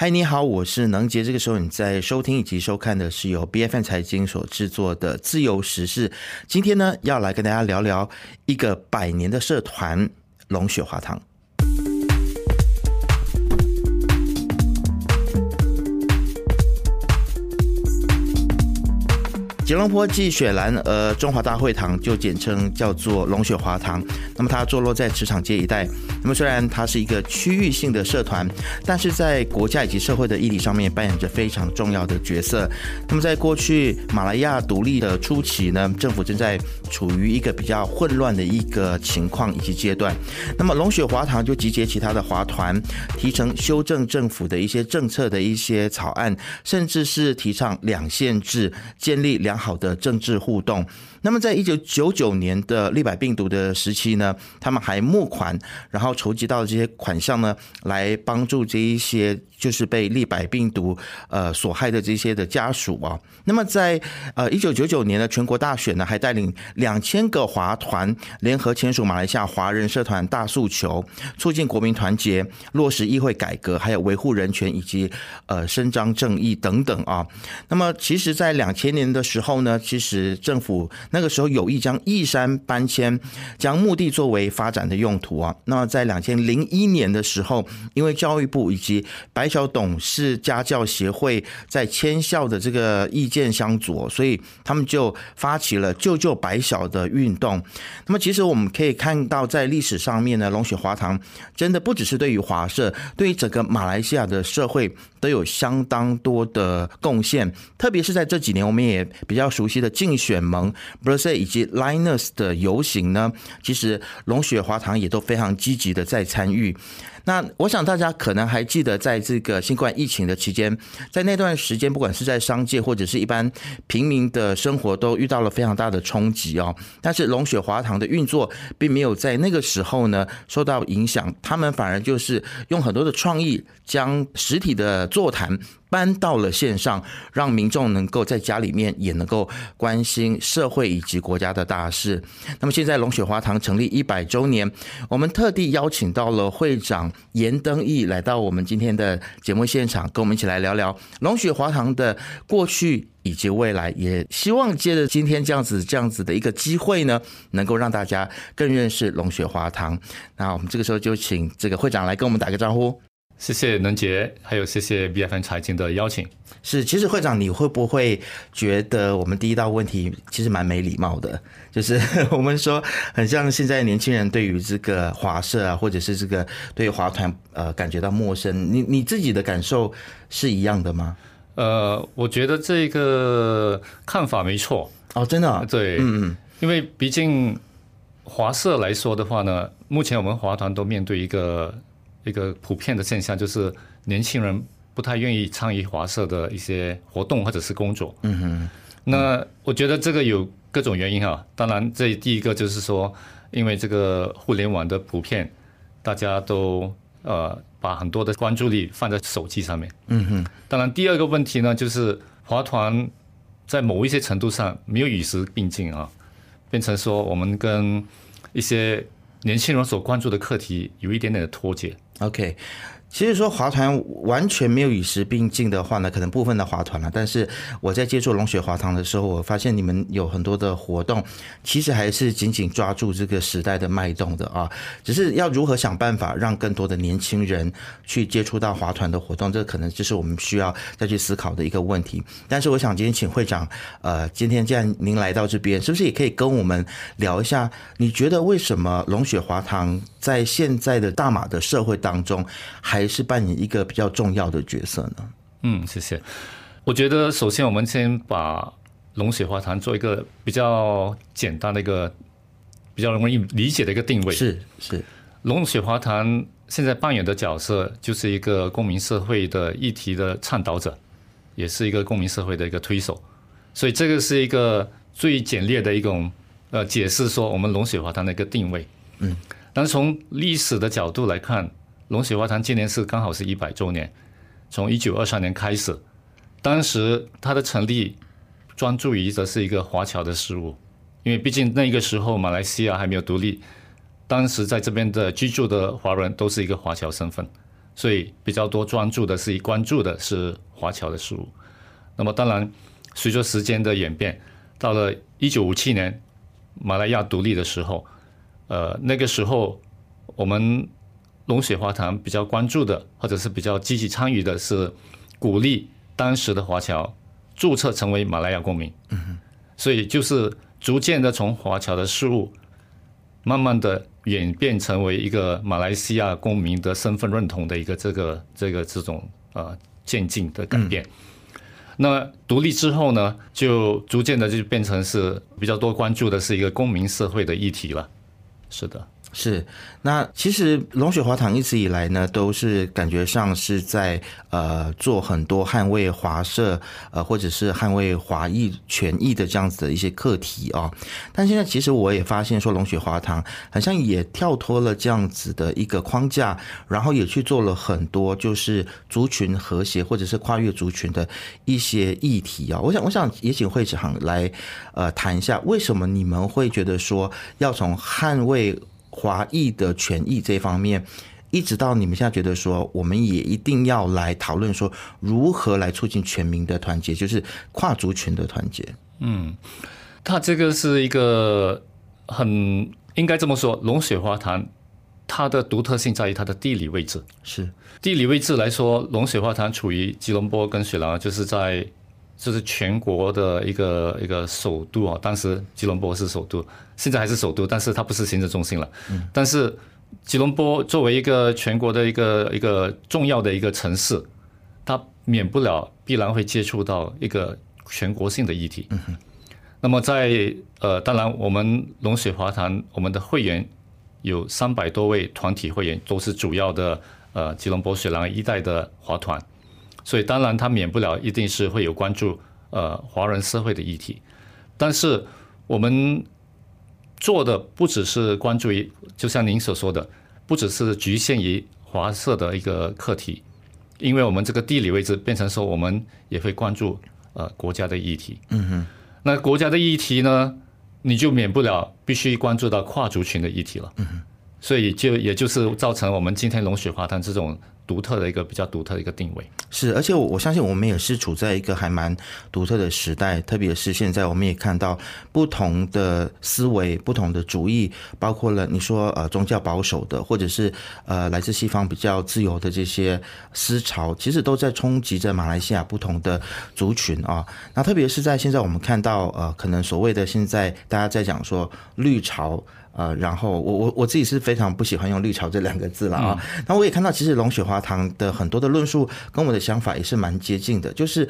嗨，你好，我是能杰。这个时候你在收听以及收看的是由 BFN 财经所制作的自由时事。今天呢，要来跟大家聊聊一个100年的社团——龙血华堂。吉隆坡暨雪兰莪中华大会堂就简称叫做龙血华堂，那么它坐落在池厂街一带。那么虽然它是一个区域性的社团，但是在国家以及社会的议题上面扮演着非常重要的角色。那么在过去马来亚独立的初期呢，政府正在处于一个比较混乱的一个情况以及阶段。那么龙血华堂就集结其他的华团，提成修正政府的一些政策的一些草案，甚至是提倡两县制，建立两好的政治互动。那么在1999年的立百病毒的时期呢，他们还募款，然后筹集到这些款项呢，来帮助这一些就是被立百病毒所害的这些的家属啊。那么在1999年的全国大选呢，还带领2000个华团联合签署马来西亚华人社团大诉求，促进国民团结，落实议会改革，还有维护人权以及伸张正义等等啊。那么其实在2000年的时候，其实政府那个时候有意将义山搬迁，将墓地作为发展的用途啊。那在2001年的时候，因为教育部以及白小董事家教协会在迁校的这个意见相左，所以他们就发起了救救白小的运动。那么其实我们可以看到，在历史上面呢，龙血华堂真的不只是对于华社，对于整个马来西亚的社会都有相当多的贡献，特别是在这几年我们也比较熟悉的竞选盟 Bersih 以及 Linus 的游行呢，其实龙血华堂也都非常积极的在参与。那我想大家可能还记得，在这个新冠疫情的期间，在那段时间，不管是在商界或者是一般平民的生活，都遇到了非常大的冲击哦。但是龙血华堂的运作并没有在那个时候呢受到影响，他们反而就是用很多的创意，将实体的座谈搬到了线上，让民众能够在家里面也能够关心社会以及国家的大事。那么现在龙血华堂成立100周年，我们特地邀请到了会长严登义来到我们今天的节目现场，跟我们一起来聊聊龙血华堂的过去以及未来，也希望借着今天这样子的一个机会呢，能够让大家更认识龙血华堂。那我们这个时候就请这个会长来跟我们打个招呼。谢谢能杰，还有谢谢 BFN 财经的邀请。是，其实会长，你会不会觉得我们第一道问题其实蛮没礼貌的？就是我们说很像现在年轻人对于这个华社啊，或者是这个对华团感觉到陌生。你自己的感受是一样的吗？我觉得这个看法没错。哦，真的啊？对，嗯，因为毕竟华社来说的话呢，目前我们华团都面对一个普遍的现象，就是年轻人不太愿意参与华社的一些活动或者是工作。嗯哼，那我觉得这个有各种原因啊。当然，这第一个就是说，因为这个互联网的普遍，大家都把很多的关注力放在手机上面。嗯哼，当然第二个问题呢，就是华团在某一些程度上没有与时并进啊，变成说我们跟一些年轻人所关注的课题有一点点的脱节。OK， 其实说华团完全没有与时并进的话呢，可能部分的华团了。但是我在接触龙血华堂的时候，我发现你们有很多的活动，其实还是紧紧抓住这个时代的脉动的啊。只是要如何想办法让更多的年轻人去接触到华团的活动，这可能就是我们需要再去思考的一个问题。但是我想今天请会长，今天既然您来到这边，是不是也可以跟我们聊一下？你觉得为什么龙血华堂在现在的大马的社会当中还是扮演一个比较重要的角色呢？嗯，谢谢。我觉得首先我们先把龙血华堂做一个比较简单的一个比较容易理解的一个定位。是龙血华堂现在扮演的角色就是一个公民社会的议题的倡导者，也是一个公民社会的一个推手。所以这个是一个最简略的一种解释，说我们龙血华堂的一个定位。嗯，但是从历史的角度来看，龙血华堂今年是刚好是100周年，从1923年开始，当时它的成立专注于的是一个华侨的事务，因为毕竟那个时候马来西亚还没有独立，当时在这边的居住的华人都是一个华侨身份，所以比较多关注的是华侨的事务。那么当然随着时间的演变，到了1957年马来亚独立的时候，那个时候我们龙血华堂比较关注的或者是比较积极参与的是鼓励当时的华侨注册成为马来亚公民，所以就是逐渐的从华侨的事务慢慢的演变成为一个马来西亚公民的身份认同的一个这种渐进的改变。那独立之后呢，就逐渐的就变成是比较多关注的是一个公民社会的议题了。是的，是。那其实龙血华堂一直以来呢，都是感觉上是在做很多捍卫华社或者是捍卫华裔权益的这样子的一些课题哦。但现在其实我也发现说，龙血华堂好像也跳脱了这样子的一个框架，然后也去做了很多就是族群和谐或者是跨越族群的一些议题哦。我想也请会长来谈一下，为什么你们会觉得说要从捍卫华裔的权益这方面，一直到你们现在觉得说我们也一定要来讨论说如何来促进全民的团结，就是跨族群的团结。它这个是一个很应该这么说，龙血华堂它的独特性在于它的地理位置。是地理位置来说，龙血华堂处于吉隆坡跟雪兰莪，就是全国的一个首都啊，当时吉隆坡是首都，现在还是首都，但是它不是行政中心了。但是吉隆坡作为一个全国的一个重要的一个城市，它免不了必然会接触到一个全国性的议题。那么在当然我们龙血华堂我们的会员有300多位团体会员，都是主要的吉隆坡雪兰莪一带的华团。所以当然他免不了一定是会有关注华人社会的议题，但是我们做的不只是关注于，就像您所说的，不只是局限于华社的一个课题，因为我们这个地理位置变成说我们也会关注国家的议题。那国家的议题呢，你就免不了必须关注到跨族群的议题了。所以也就是造成我们今天龙血华堂这种比较独特的一个定位。是，而且我相信我们也是处在一个还蛮独特的时代，特别是现在我们也看到不同的思维、不同的主义，包括了你说宗教保守的，或者是来自西方比较自由的这些思潮，其实都在冲击着马来西亚不同的族群啊。那特别是在现在我们看到可能所谓的现在大家在讲说绿潮。然后我自己是非常不喜欢用绿潮这2个字了啊。那我也看到其实龙血华堂的很多的论述跟我的想法也是蛮接近的，就是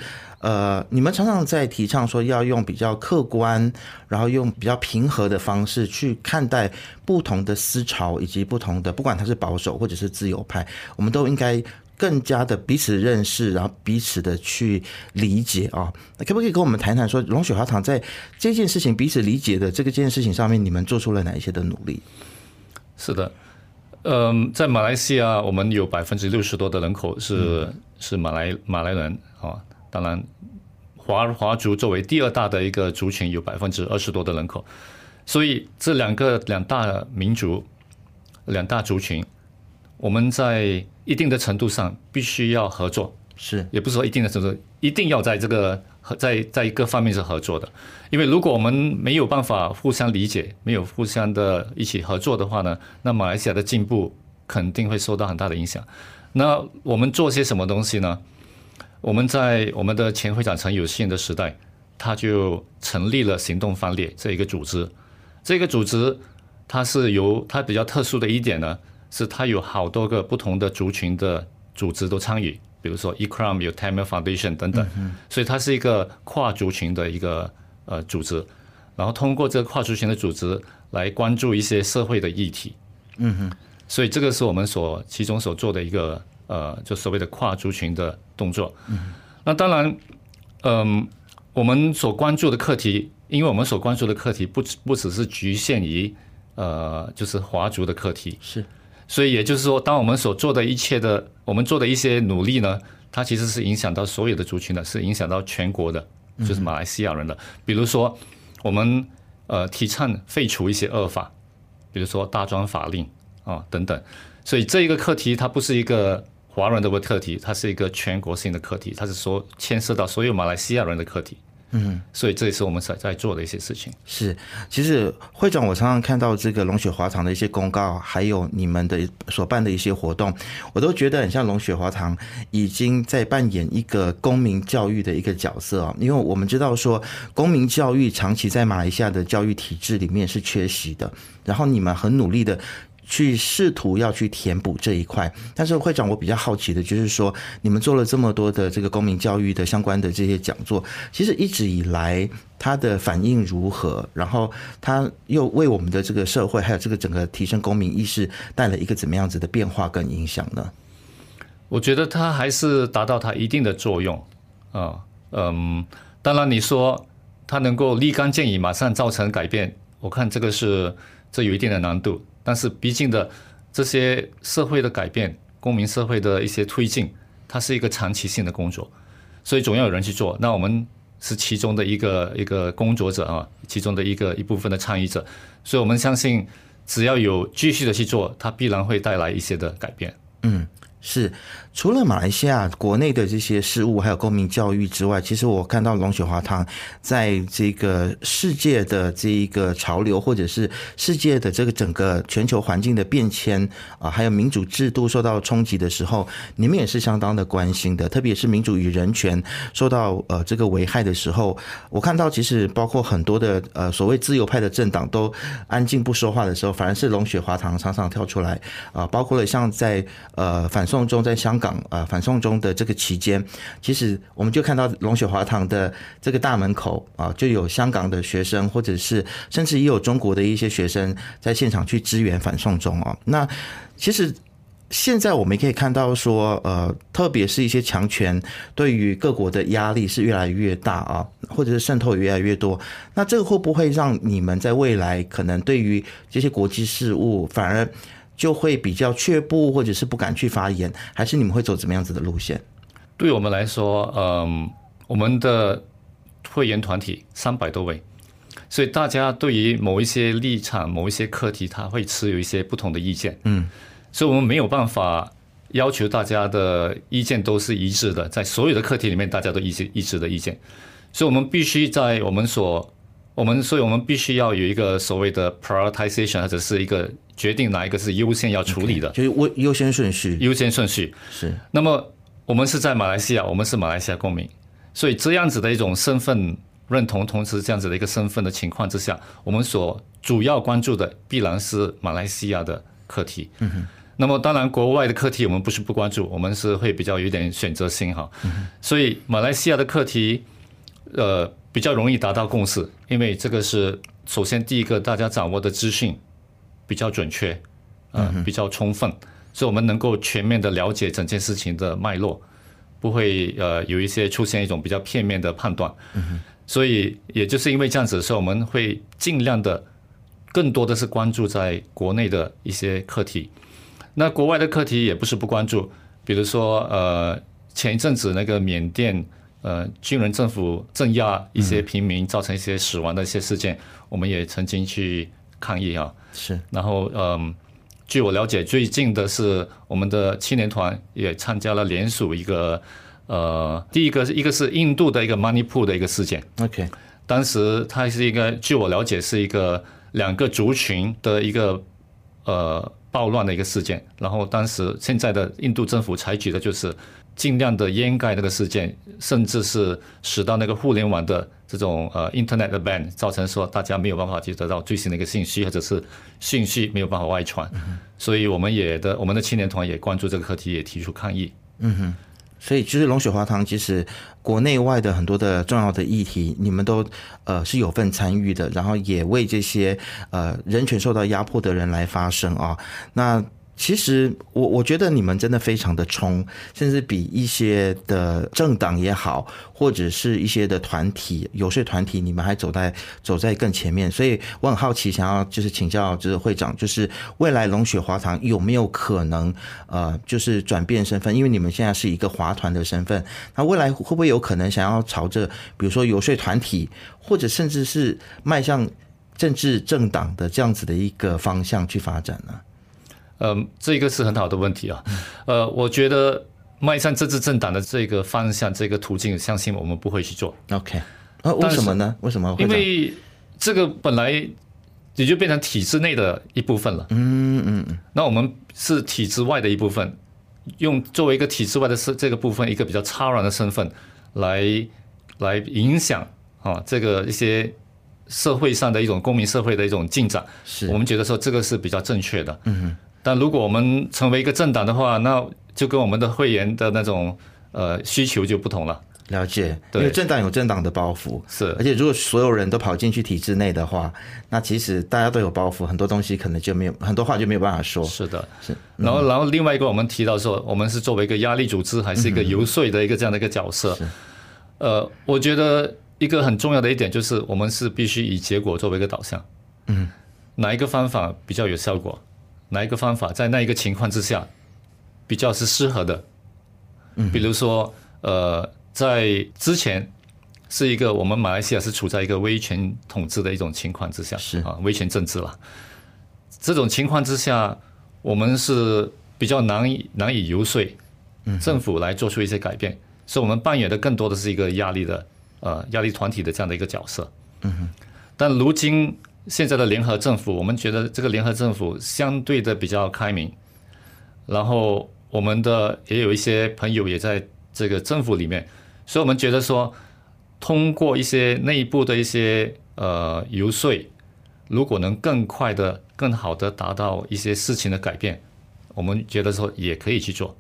你们常常在提倡说要用比较客观，然后用比较平和的方式去看待不同的思潮以及不同的，不管它是保守或者是自由派，我们都应该更加的彼此认识，然后彼此的去理解啊。可不可以跟我们谈谈说，龙血华堂在这件事情彼此理解的这件事情上面，你们做出了哪一些的努力？是的，在马来西亚，我们有60%多的人口是马来人啊。当然，华族作为第2大的一个族群，有20%多的人口，所以这两大民族、2大族群，我们在一定的程度上必须要合作。是，也不是说一定的程度，一定要在各方面是合作的。因为如果我们没有办法互相理解，没有互相的一起合作的话呢，那马来西亚的进步肯定会受到很大的影响。那我们做些什么东西呢？我们在我们的前会长陈有信的时代，他就成立了行动方列这一个组织。这个组织它比较特殊的一点呢，是它有好多个不同的族群的组织都参与，比如说 ECRAM 有 PL Foundation 等等，所以它是一个跨族群的一个组织，然后通过这个跨族群的组织来关注一些社会的议题。所以这个是我们其中所做的一个就所谓的跨族群的动作。那当然，我们所关注的课题，因为我们所关注的课题不只是局限于就是华族的课题。是。所以也就是说，当我们所做的一切的，我们做的一些努力呢，它其实是影响到所有的族群的，是影响到全国的，就是马来西亚人的。比如说，我们提倡废除一些恶法，比如说大专法令啊等等。所以这一个课题它不是一个华人的课题，它是一个全国性的课题，它是说牵涉到所有马来西亚人的课题。嗯，所以这也是我们在做的一些事情。是，其实会长，我常常看到这个龙雪华堂的一些公告，还有你们的所办的一些活动，我都觉得很像龙雪华堂已经在扮演一个公民教育的一个角色哦。因为我们知道说，公民教育长期在马来西亚的教育体制里面是缺席的，然后你们很努力的去试图要去填补这一块。但是会长，我比较好奇的就是说，你们做了这么多的这个公民教育的相关的这些讲座，其实一直以来它的反应如何，然后它又为我们的这个社会还有这个整个提升公民意识带来一个怎么样子的变化跟影响呢？我觉得它还是达到它一定的作用当然你说它能够立竿见影马上造成改变，我看这个是这有一定的难度，但是毕竟的这些社会的改变，公民社会的一些推进，它是一个长期性的工作，所以总要有人去做。那我们是其中的一个工作者啊，其中的一部分的参与者，所以我们相信只要有继续的去做，它必然会带来一些的改变。嗯，是。除了马来西亚国内的这些事务还有公民教育之外，其实我看到龙雪华堂在这个世界的这一个潮流，或者是世界的这个整个全球环境的变迁啊，还有民主制度受到冲击的时候，你们也是相当的关心的，特别是民主与人权受到这个危害的时候，我看到其实包括很多的所谓自由派的政党都安静不说话的时候，反而是龙雪华堂常常跳出来啊，包括了像在反送中，在香港反送中的这个期间，其实我们就看到龙雪华堂的这个大门口啊，就有香港的学生，或者是甚至也有中国的一些学生在现场去支援反送中哦。那其实现在我们可以看到说，特别是一些强权对于各国的压力是越来越大啊，或者是渗透越来越多。那这个会不会让你们在未来可能对于这些国际事务反而就会比较却步，或者是不敢去发言，还是你们会走怎么样子的路线？对我们来说，我们的会员团体300多位，所以大家对于某一些立场、某一些课题，他会持有一些不同的意见。嗯，所以我们没有办法要求大家的意见都是一致的，在所有的课题里面，大家都一致的意见。所以我们必须在所以我们必须要有一个所谓的 prioritization， 或者是一个决定哪一个是优先要处理的，就是优先顺序。是。那么我们是在马来西亚，我们是马来西亚公民，所以这样子的一种身份认同，同时这样子的一个身份的情况之下，我们所主要关注的必然是马来西亚的课题。嗯哼。那么当然国外的课题我们不是不关注，我们是会比较有点选择性哈。嗯哼。所以马来西亚的课题，比较容易达到共识，因为这个是首先第一个，大家掌握的资讯比较准确，比较充分，所以我们能够全面的了解整件事情的脉络，不会有一些出现一种比较片面的判断。所以也就是因为这样子，所以我们会尽量的更多的是关注在国内的一些课题，那国外的课题也不是不关注，比如说前一阵子那个缅甸军人政府镇压一些平民，造成一些死亡的一些事件，我们也曾经去抗议啊。是。然后据我了解，最近的是我们的青年团也参加了联署一个第一个是印度的一个 Manipur 的一个事件。OK。当时它是一个据我了解是一个2个族群的一个暴乱的一个事件，然后当时现在的印度政府采取的就是尽量的掩盖那个事件，甚至是使到那个互联网的这种internet 的 ban 造成说大家没有办法去得到最新的一个信息，或者是信息没有办法外传。所以我们的青年团也关注这个课题，也提出抗议。嗯哼。所以就是龙雪华堂其实国内外的很多的重要的议题你们都是有份参与的，然后也为这些人权受到压迫的人来发声啊。那其实我觉得你们真的非常的冲，甚至比一些的政党也好，或者是一些的团体游说团体，你们还走在更前面。所以我很好奇，想要就是请教就是会长，就是未来龙雪华堂有没有可能就是转变身份，因为你们现在是一个华团的身份，那未来会不会有可能想要朝着比如说游说团体，或者甚至是迈向政治政党的这样子的一个方向去发展呢？这个是很好的问题啊。我觉得迈向政治政党的这个方向、这个途径，相信我们不会去做。OK， 为什么呢？为什么会？因为这个本来也就变成体制内的一部分了。那我们是体制外的一部分，用作为一个体制外的这个部分，一个比较超然的身份来影响啊这个一些社会上的一种公民社会的一种进展。是，我们觉得说这个是比较正确的。但如果我们成为一个政党的话，那就跟我们的会员的那种需求就不同了。了解，因为政党有政党的包袱，是，而且如果所有人都跑进去体制内的话，那其实大家都有包袱，很多东西可能就没有，很多话就没有办法说。是的，是。然后另外一个我们提到说，我们是作为一个压力组织，还是一个游说的一个这样的一个角色。我觉得一个很重要的一点就是，我们是必须以结果作为一个导向。哪一个方法比较有效果？哪一个方法在那一个情况之下比较是适合的？比如说，在之前是一个我们马来西亚是处在一个威权统治的一种情况之下，是啊，威权政治了。这种情况之下，我们是比较难以游说政府来做出一些改变，所以我们扮演的更多的是一个压力团体的这样的一个角色。但如今现在的联合政府，我们觉得这个联合政府相对的比较开明，然后我们的也有一些朋友也在这个政府里面。所以我们觉得说，通过一些内部的一些游说，如果能更快的、更好的达到一些事情的改变，我们觉得说也可以去做。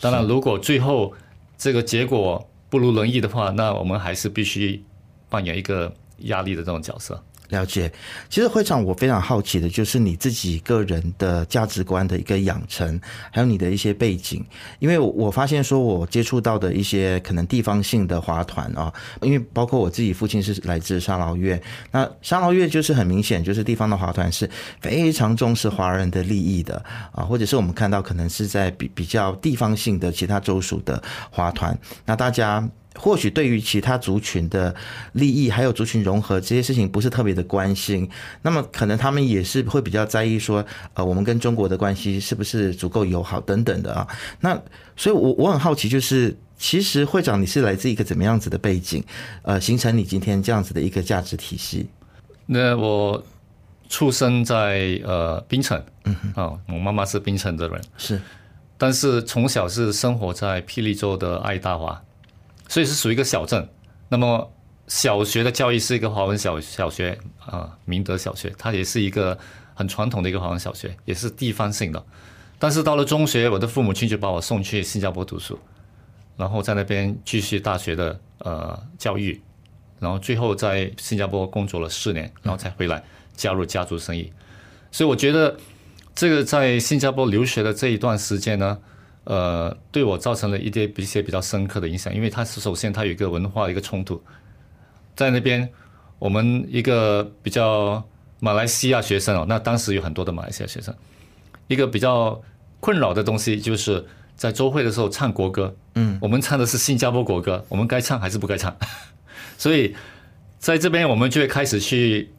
当然，如果最后这个结果不如人意的话，那我们还是必须扮演一个压力的这种角色。了解。其实会长，我非常好奇的就是你自己个人的价值观的一个养成，还有你的一些背景。因为我发现说，我接触到的一些可能地方性的华团啊，因为包括我自己父亲是来自沙劳越，那沙劳越就是很明显就是地方的华团是非常重视华人的利益的啊，或者是我们看到可能是在比较地方性的其他州属的华团，那大家或许对于其他族群的利益还有族群融合这些事情不是特别的关心，那么可能他们也是会比较在意说我们跟中国的关系是不是足够友好等等的啊。那所以我很好奇，就是其实会长你是来自一个怎么样子的背景形成你今天这样子的一个价值体系？那我出生在槟城我妈妈是槟城的人，是，但是从小是生活在霹雳州的爱大华，所以是属于一个小镇。那么小学的教育是一个华文小学啊，明德小学，它也是一个很传统的一个华文小学，也是地方性的。但是到了中学，我的父母亲就把我送去新加坡读书，然后在那边继续大学的教育，然后最后在新加坡工作了4年，然后才回来加入家族生意。所以我觉得这个在新加坡留学的这一段时间呢，对我造成了一些比较深刻的影响。因为它首先它有一个文化的一个冲突，在那边我们一个比较马来西亚学生那当时有很多的马来西亚学生，一个比较困扰的东西就是在州会的时候唱国歌，我们唱的是新加坡国歌，我们该唱还是不该唱？所以在这边我们就会开始去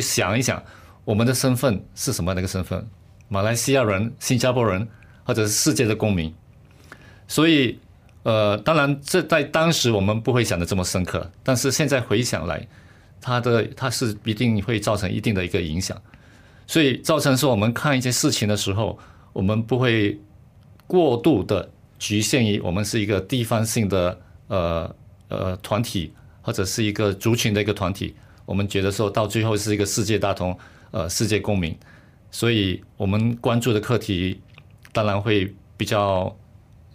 想一想我们的身份是什么样的一个身份，马来西亚人、新加坡人，或者是世界的公民。所以当然这在当时我们不会想得这么深刻，但是现在回想来，它是一定会造成一定的一个影响。所以造成说我们看一些事情的时候，我们不会过度的局限于我们是一个地方性的团体，或者是一个族群的一个团体，我们觉得说到最后是一个世界大同世界公民。所以我们关注的课题当然会比较，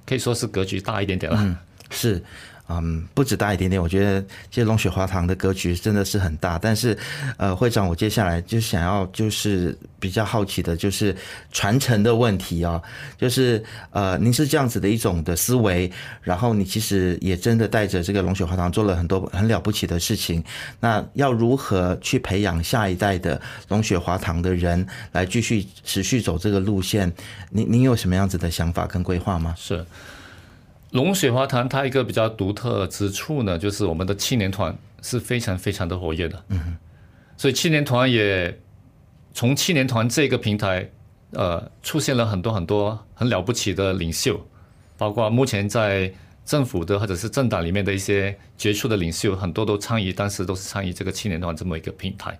可以说是格局大一点点了。是，不止大一点点，我觉得这龙雪华堂的格局真的是很大。但是，会长，我接下来就想要就是比较好奇的就是传承的问题啊，就是您是这样子的一种的思维，然后你其实也真的带着这个龙雪华堂做了很多很了不起的事情。那要如何去培养下一代的龙雪华堂的人来继续持续走这个路线？您有什么样子的想法跟规划吗？是。龙雪华堂它一个比较独特之处呢，就是我们的青年团是非常非常的活跃的。所以青年团也从青年团这个平台出现了很多很了不起的领袖，包括目前在政府的或者是政党里面的一些杰出的领袖，很多都参与，当时都是参与这个青年团这么一个平台，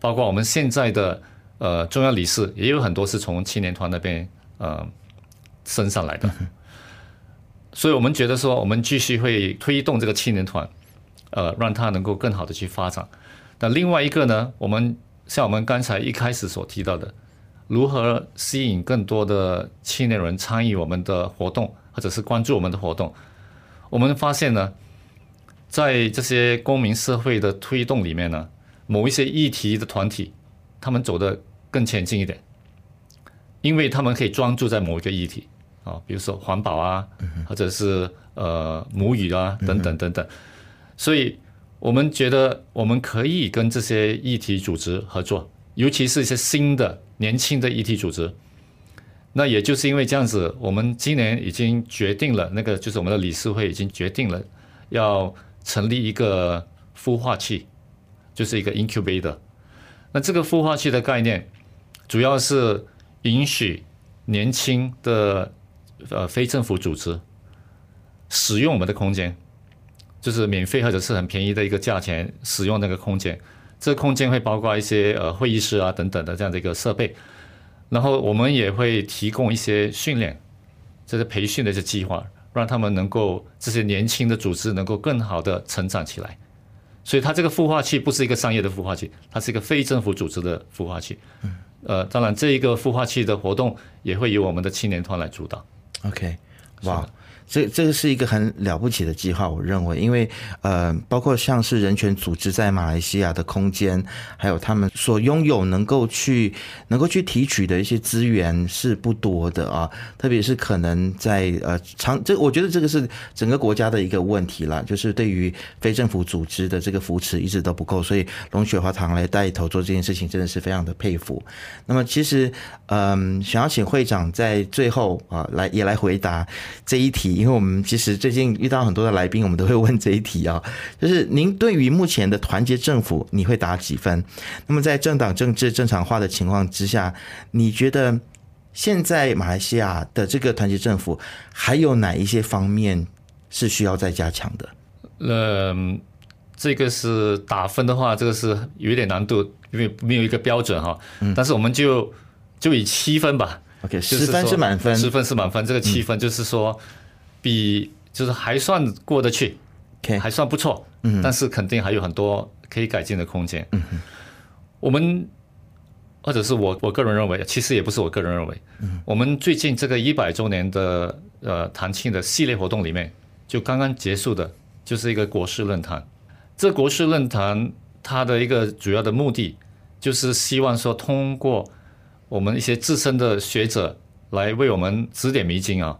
包括我们现在的中央理事也有很多是从青年团那边升上来的，所以我们觉得说我们继续会推动这个青年团，让它能够更好的去发展。那另外一个呢，我们像我们刚才一开始所提到的，如何吸引更多的青年人参与我们的活动或者是关注我们的活动，我们发现呢，在这些公民社会的推动里面呢，某一些议题的团体他们走得更前进一点，因为他们可以专注在某一个议题啊，比如说环保啊，或者是母语啊等等等等，所以我们觉得我们可以跟这些议题组织合作，尤其是一些新的年轻的议题组织。那也就是因为这样子，我们今年已经决定了，那个就是我们的理事会已经决定了要成立一个孵化器，就是一个 incubator。 那这个孵化器的概念主要是允许年轻的非政府组织使用我们的空间，就是免费或者是很便宜的一个价钱使用那个空间，这空间会包括一些会议室啊等等的这样的一个设备，然后我们也会提供一些训练，这是培训的一些计划，让他们能够这些年轻的组织能够更好的成长起来。所以它这个孵化器不是一个商业的孵化器，它是一个非政府组织的孵化器。当然这一个孵化器的活动也会由我们的青年团来主导。 OK， 哇、wow.这个是一个很了不起的计划，我认为，因为包括像是人权组织在马来西亚的空间，还有他们所拥有能够去提取的一些资源是不多的啊，特别是可能在我觉得这个是整个国家的一个问题啦，就是对于非政府组织的这个扶持一直都不够，所以龙雪华堂来带头做这件事情，真的是非常的佩服。那么其实想要请会长在最后啊来回答这一题。因为我们其实最近遇到很多的来宾，我们都会问这一题啊，就是您对于目前的团结政府你会打几分？那么在政党政治正常化的情况之下，你觉得现在马来西亚的这个团结政府还有哪一些方面是需要再加强的？这个是打分的话，这个是有点难度，因为没有一个标准哈。但是我们就以7分吧。OK， 10分是满分，10分是满分，这个7分就是说。比就是还算过得去， okay， 还算不错，但是肯定还有很多可以改进的空间。我们或者是我个人认为，其实也不是我个人认为，我们最近这个100周年的谈庆的系列活动里面，就刚刚结束的就是一个国事论坛。这国事论坛它的一个主要的目的，就是希望说通过我们一些资深的学者来为我们指点迷津啊。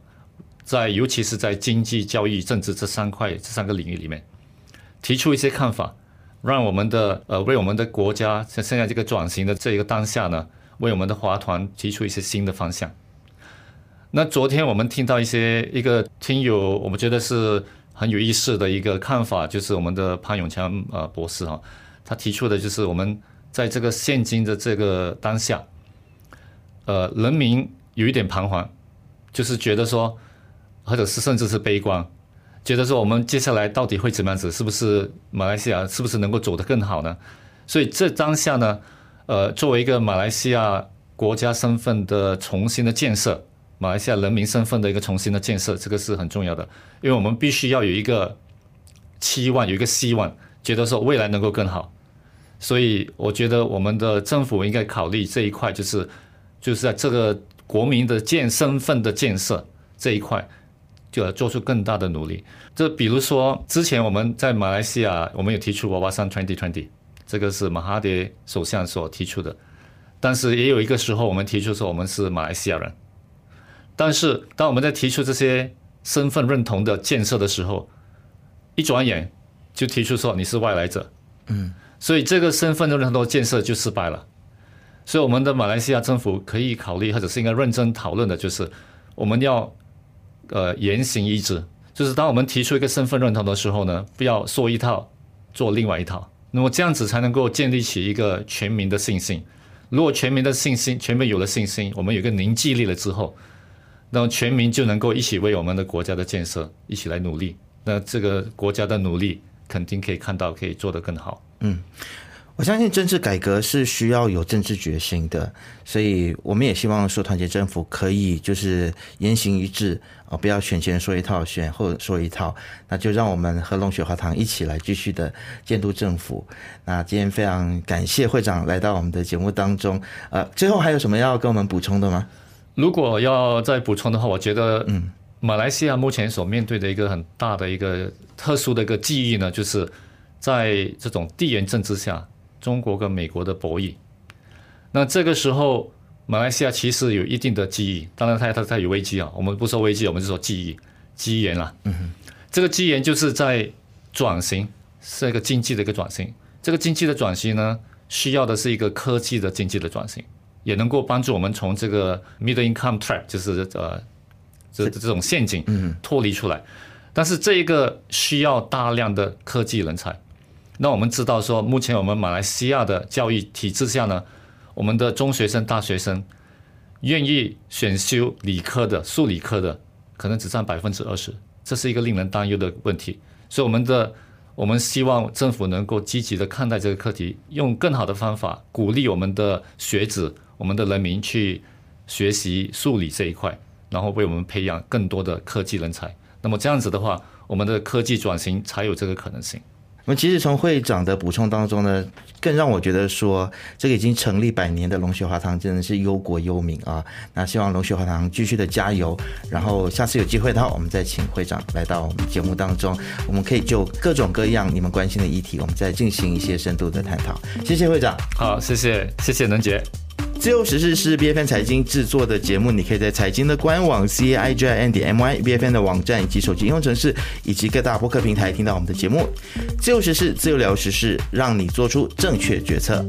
尤其是在经济、教育、政治这三个领域里面，提出一些看法，让我们的为我们的国家现在这个转型的这一个当下呢，为我们的华团提出一些新的方向。那昨天我们听到一个听友，我们觉得是很有意思的一个看法，就是我们的潘永强博士哈，他提出的就是我们在这个现今的这个当下，人民有一点彷徨，就是觉得说。或者是甚至是悲观，觉得说我们接下来到底会怎么样子？是不是马来西亚是不是能够走得更好呢？所以这当下呢，作为一个马来西亚国家身份的重新的建设，马来西亚人民身份的一个重新的建设，这个是很重要的，因为我们必须要有一个期望，有一个希望，觉得说未来能够更好。所以我觉得我们的政府应该考虑这一块，就是在这个国民的身份的建设这一块。就做出更大的努力。这比如说，之前我们在马来西亚，我们有提出 Wawasan 2020， 这个是马哈迪首相所提出的。但是也有一个时候，我们提出说我们是马来西亚人。但是当我们在提出这些身份认同的建设的时候，一转眼就提出说你是外来者。所以这个身份认同的建设就失败了。所以我们的马来西亚政府可以考虑，或者是应该认真讨论的，就是我们要。言行一致，就是当我们提出一个身份认同的时候呢，不要说一套做另外一套，那么这样子才能够建立起一个全民的信心。如果全民的信心，全民有了信心，我们有一个凝聚力了之后，那么全民就能够一起为我们的国家的建设一起来努力。那这个国家的努力肯定可以看到，可以做得更好。嗯，我相信政治改革是需要有政治决心的，所以我们也希望说团结政府可以就是言行一致，不要选前说一套选后说一套，那就让我们和龙雪华堂一起来继续的监督政府。那今天非常感谢会长来到我们的节目当中，最后还有什么要跟我们补充的吗？如果要再补充的话，我觉得马来西亚目前所面对的一个很大的一个特殊的一个际遇呢，就是在这种地缘政治下中国跟美国的博弈，那这个时候马来西亚其实有一定的机遇，当然它有危机啊，我们不说危机，我们就说机缘啦。这个机缘就是在转型，是一个经济的一个转型。这个经济的转型呢，需要的是一个科技的经济的转型，也能够帮助我们从这个 middle income trap， 就是这种陷阱脱离出来。但是这一个需要大量的科技人才。那我们知道说，目前我们马来西亚的教育体制下呢，我们的中学生、大学生愿意选修理科的、数理科的，可能只占 20%， 这是一个令人担忧的问题。所以我们希望政府能够积极的看待这个课题，用更好的方法鼓励我们的学子、我们的人民去学习数理这一块，然后为我们培养更多的科技人才。那么这样子的话，我们的科技转型才有这个可能性。我们其实从会长的补充当中呢，更让我觉得说，这个已经成立100年的龙雪华堂真的是忧国忧民啊。那希望龙雪华堂继续的加油，然后下次有机会的话，我们再请会长来到我们节目当中，我们可以就各种各样你们关心的议题，我们再进行一些深度的探讨。谢谢会长。好，谢谢能杰。自由时事是 BFN 财经制作的节目，你可以在财经的官网 CAIJIN.MY、BFN 的网站以及手机应用程式以及各大播客平台听到我们的节目。自由时事，自由聊时事，让你做出正确决策。